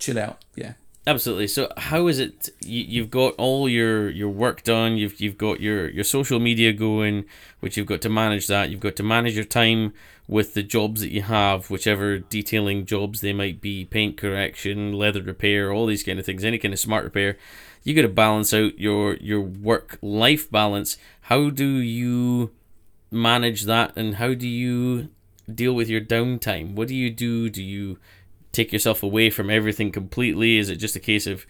chill out. Yeah, absolutely. So how is it? You've got all your work done. You've got your social media going, which you've got to manage that. You've got to manage your time with the jobs that you have, whichever detailing jobs they might be, paint correction, leather repair, all these kind of things, any kind of smart repair. You got to balance out your work life balance. How do you manage that, and how do you deal with your downtime? What do you do? Do you take yourself away from everything completely? Is it just a case of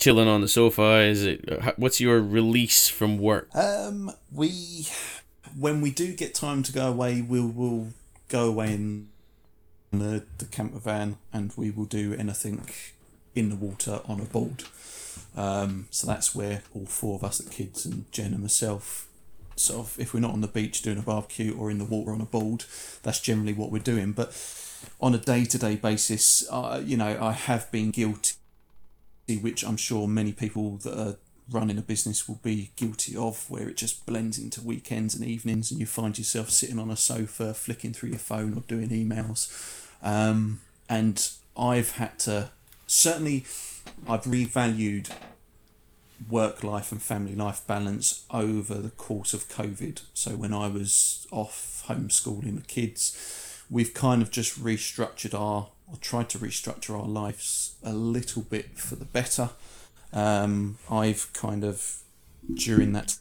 chilling on the sofa? Is it? What's your release from work? When we do get time to go away, we'll go away in the camper van, and we will do anything in the water on a board. So that's where all four of us, the kids and Jen and myself, sort of, if we're not on the beach doing a barbecue or in the water on a board, that's generally what we're doing. But on a day-to-day basis, you know, I have been guilty, which I'm sure many people that are running a business will be guilty of, where it just blends into weekends and evenings, and you find yourself sitting on a sofa flicking through your phone or doing emails. And I've had to, certainly I've revalued work life and family life balance over the course of COVID. So when I was off homeschooling the kids, we've kind of just tried to restructure our lives a little bit for the better. I've kind of, during that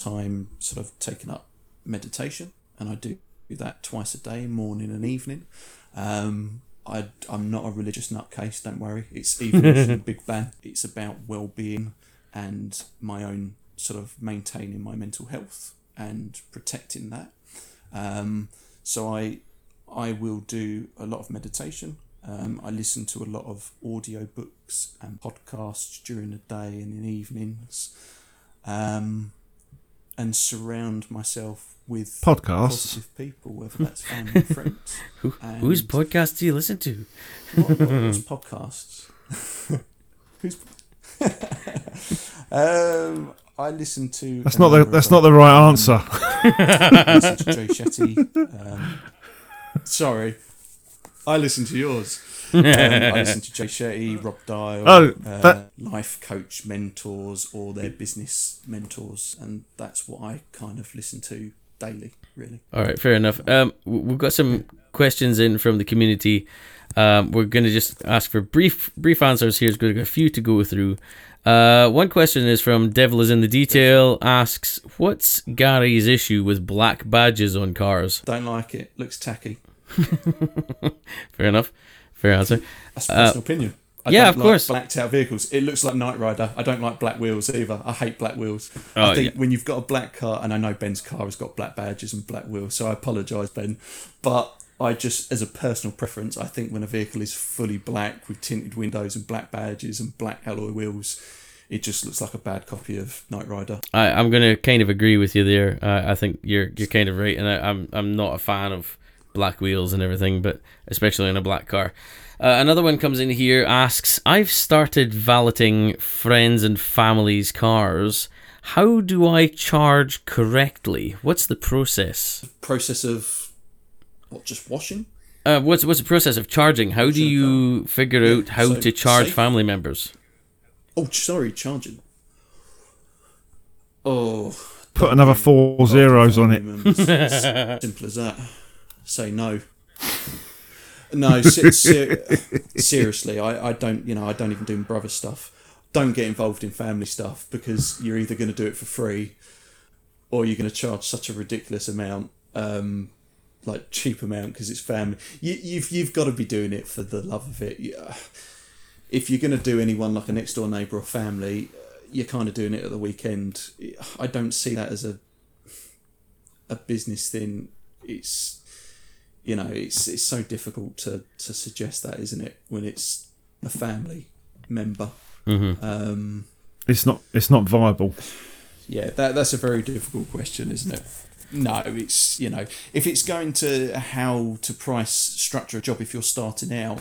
time, sort of taken up meditation, and I do that twice a day, morning and evening. I'm not a religious nutcase, don't worry. It's Evolution and Big Bang. It's about well-being and my own sort of maintaining my mental health and protecting that. So I will do a lot of meditation. I listen to a lot of audio books and podcasts during the day and in the evenings, and surround myself with positive people, whether that's family and friends. Whose podcasts do you listen to? Whose podcasts? Who's I listen to. That's not the right answer. I listen to Jay Shetty. Sorry, I listen to yours. I listen to Jay Shetty, Rob Dial, life coach mentors or their business mentors, and that's what I kind of listen to daily, really. All right, fair enough. We've got some questions in from the community. We're going to just ask for brief answers here. There's going to be a few to go through. One question is from Devil is in the Detail, asks, what's Gary's issue with black badges on cars? Don't like it. Looks tacky. Fair enough. Fair answer. That's a personal opinion. I don't, of course. Blacked out vehicles. It looks like Knight Rider. I don't like black wheels either. I hate black wheels. Oh, I think when you've got a black car, and I know Ben's car has got black badges and black wheels, so I apologise, Ben. But I just, as a personal preference, I think when a vehicle is fully black with tinted windows and black badges and black alloy wheels, it just looks like a bad copy of Knight Rider. I'm going to kind of agree with you there. I think you're kind of right, and I'm not a fan of black wheels and everything, but especially in a black car. Another one comes in here, asks, I've started valeting friends and family's cars. How do I charge correctly? What's the process? Process of what, just washing? What's the process of charging? How do you figure out how to charge family members? Oh, sorry, charging. Oh. Put another 4 zeros on it. Simple as that. Say no. No, seriously, I don't, I don't even do brother stuff. Don't get involved in family stuff, because you're either going to do it for free or you're going to charge such a ridiculous amount, like cheap amount, because it's family. You've got to be doing it for the love of it. Yeah. If you're going to do anyone like a next door neighbour or family, you're kind of doing it at the weekend. I don't see that as a business thing. It's, it's so difficult to suggest that, isn't it? When it's a family member, mm-hmm. It's not viable. Yeah, that's a very difficult question, isn't it? No, it's if it's going to how to price structure a job if you're starting out,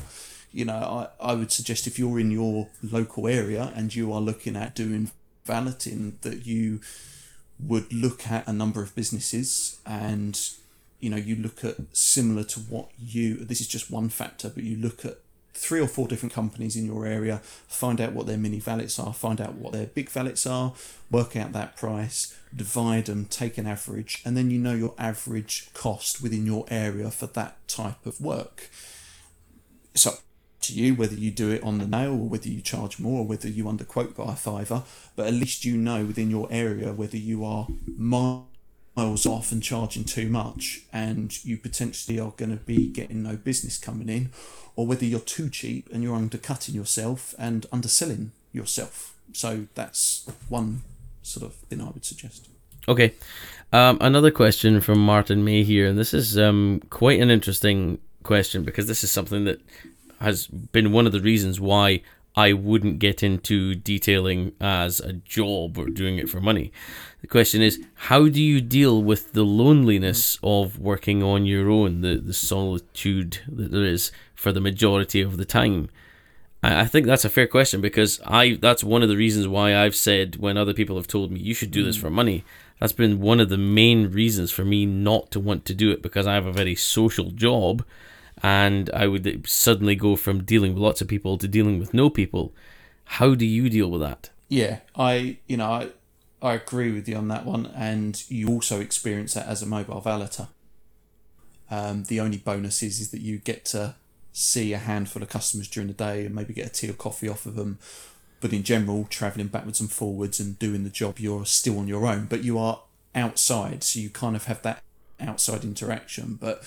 I would suggest if you're in your local area and you are looking at doing valeting, that you would look at a number of businesses and. You look at similar to what this is just one factor, but you look at 3 or 4 different companies in your area, find out what their mini valets are, find out what their big valets are, work out that price, divide them, take an average, and then your average cost within your area for that type of work. It's up to you whether you do it on the nail or whether you charge more or whether you underquote by a fiver, but at least within your area whether you are miles off and charging too much and you potentially are going to be getting no business coming in, or whether you're too cheap and you're undercutting yourself and underselling yourself. So that's one sort of thing I would suggest. Okay. Another question from Martin May here, and this is quite an interesting question because this is something that has been one of the reasons why I wouldn't get into detailing as a job or doing it for money. The question is, how do you deal with the loneliness of working on your own, the solitude that there is for the majority of the time? I think that's a fair question because that's one of the reasons why I've said when other people have told me you should do this for money, that's been one of the main reasons for me not to want to do it, because I have a very social job. And I would suddenly go from dealing with lots of people to dealing with no people. How do you deal with that? Yeah, I agree with you on that one. And you also experience that as a mobile valeter. The only bonus is that you get to see a handful of customers during the day and maybe get a tea or coffee off of them. But in general, travelling backwards and forwards and doing the job, you're still on your own. But you are outside, so you kind of have that outside interaction. But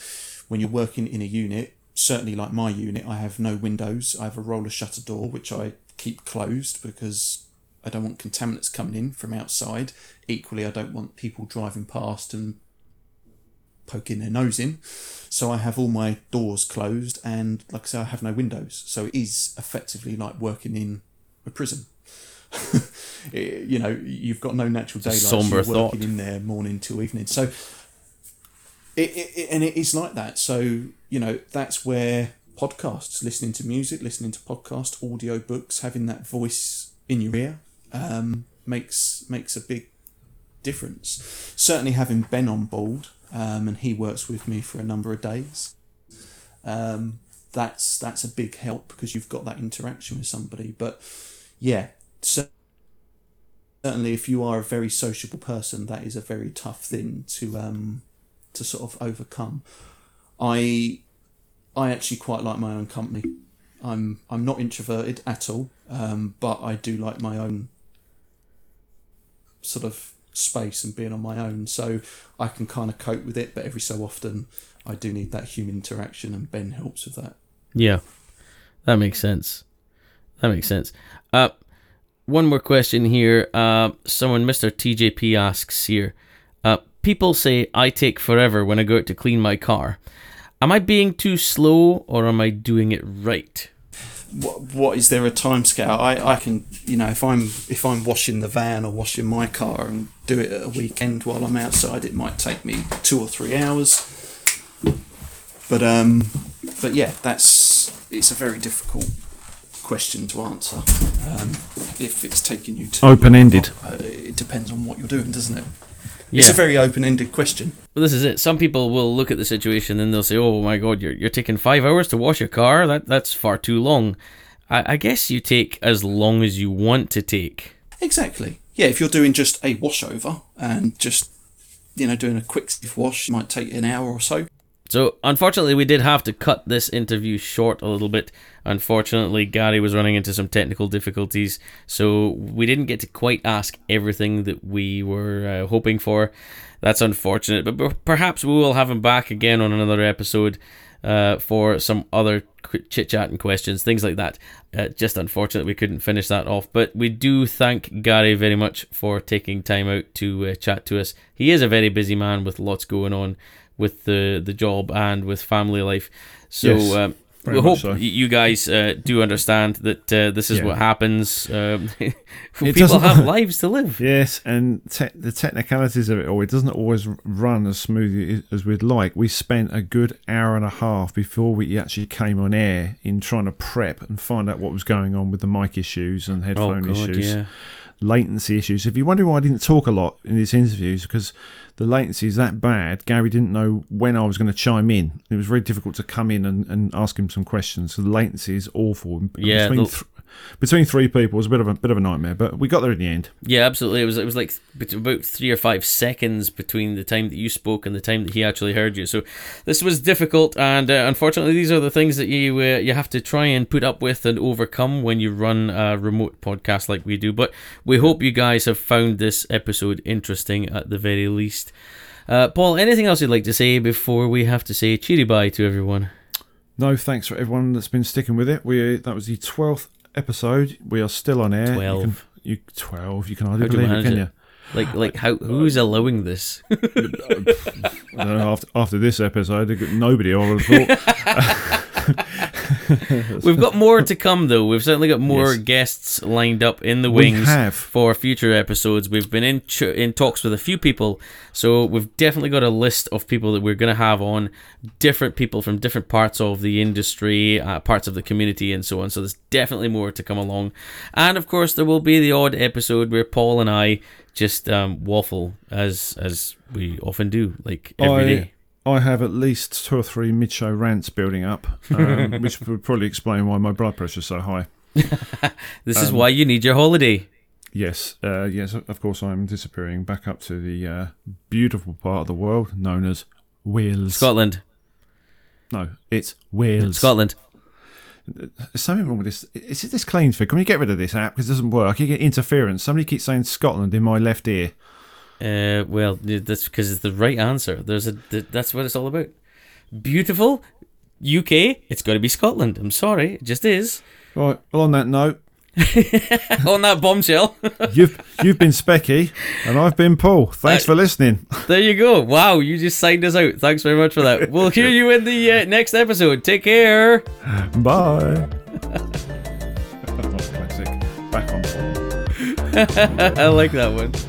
when you're working in a unit, certainly like my unit, I have no windows. I have a roller shutter door, which I keep closed because I don't want contaminants coming in from outside. Equally, I don't want people driving past and poking their nose in. So I have all my doors closed and, like I say, I have no windows. So it is effectively like working in a prison. You've got no natural daylight. Somber thought. You're working in there morning till evening. So... It is like that. So, that's where podcasts, listening to music, listening to podcasts, audio books, having that voice in your ear makes a big difference. Certainly having Ben on board, and he works with me for a number of days, that's a big help because you've got that interaction with somebody. But, yeah, certainly if you are a very sociable person, that is a very tough thing to sort of overcome. I actually quite like my own company. I'm not introverted at all, but I do like my own sort of space and being on my own, so I can kind of cope with it, but every so often I do need that human interaction, and Ben helps with that. Yeah. That makes sense. That makes sense. One more question here. Someone, Mr. TJP, asks here. People say I take forever when I go out to clean my car. Am I being too slow, or am I doing it right? What is there a time scale? I can, you know, if I'm washing the van or washing my car and do it at a weekend while I'm outside, it might take me 2 or 3 hours. But yeah, it's a very difficult question to answer. If it's taking you to open-ended, it depends on what you're doing, doesn't it? Yeah. It's a very open-ended question. Well, this is it. Some people will look at the situation and they'll say, oh my God, you're taking 5 hours to wash your car? That's far too long. I guess you take as long as you want to take. Exactly. Yeah, if you're doing just a washover and just, you know, doing a quick wash, it might take an hour or so. So, unfortunately, we did have to cut this interview short a little bit. Unfortunately, Gary was running into some technical difficulties, so we didn't get to quite ask everything that we were hoping for. That's unfortunate, but perhaps we will have him back again on another episode for some other chit-chat and questions, things like that. Just unfortunate we couldn't finish that off, but we do thank Gary very much for taking time out to chat to us. He is a very busy man with lots going on with the job and with family life. So yes, we hope so. You guys do understand that this is what happens. People have lives to live. Yes, and the technicalities of it all, it doesn't always run as smoothly as we'd like. We spent a good hour and a half before we actually came on air in trying to prep and find out what was going on with the mic issues and headphone issues. Yeah. Latency issues. If you wonder why I didn't talk a lot in these interviews, because the latency is that bad, Gary didn't know when I was going to chime in. It was very difficult to come in and ask him some questions. So the latency is awful. Yeah, between three people, it was a bit of a nightmare, but we got there in the end. Yeah, absolutely. It was like about 3 or 5 seconds between the time that you spoke and the time that he actually heard you. So this was difficult, and unfortunately, these are the things that you have to try and put up with and overcome when you run a remote podcast like we do. But we hope you guys have found this episode interesting at the very least. Paul, anything else you'd like to say before we have to say cheery bye to everyone? No, thanks for everyone that's been sticking with it. That was the 12th episode. We are still on air. 12. You can hardly believe it, can you? Like how? Who's allowing this? After this episode, nobody. I would have thought. We've got more to come, though. We've certainly got more guests lined up in the wings for future episodes. We've been in talks with a few people, so we've definitely got a list of people that we're going to have on. Different people from different parts of the industry, parts of the community, and so on. So there's definitely more to come along, and of course there will be the odd episode where Paul and I just waffle as we often do, like every day. I have at least 2 or 3 mid-show rants building up, which would probably explain why my blood pressure is so high. This is why you need your holiday. Yes, yes. Of course, I'm disappearing back up to the beautiful part of the world known as Wales. Scotland. No, it's Wales. Scotland. There's something wrong with this. Is it this claims thing? Can we get rid of this app? Because it doesn't work. You get interference. Somebody keeps saying Scotland in my left ear. Well, that's because it's the right answer. That's what it's all about. Beautiful UK. It's got to be Scotland. I'm sorry, it just is. Right. Well, on that note, on that bombshell, you've been Specky and I've been Paul. Thanks for listening. There you go. Wow, you just signed us out. Thanks very much for that. We'll hear you in the next episode. Take care. Bye. That was classic. Back on. I like that one.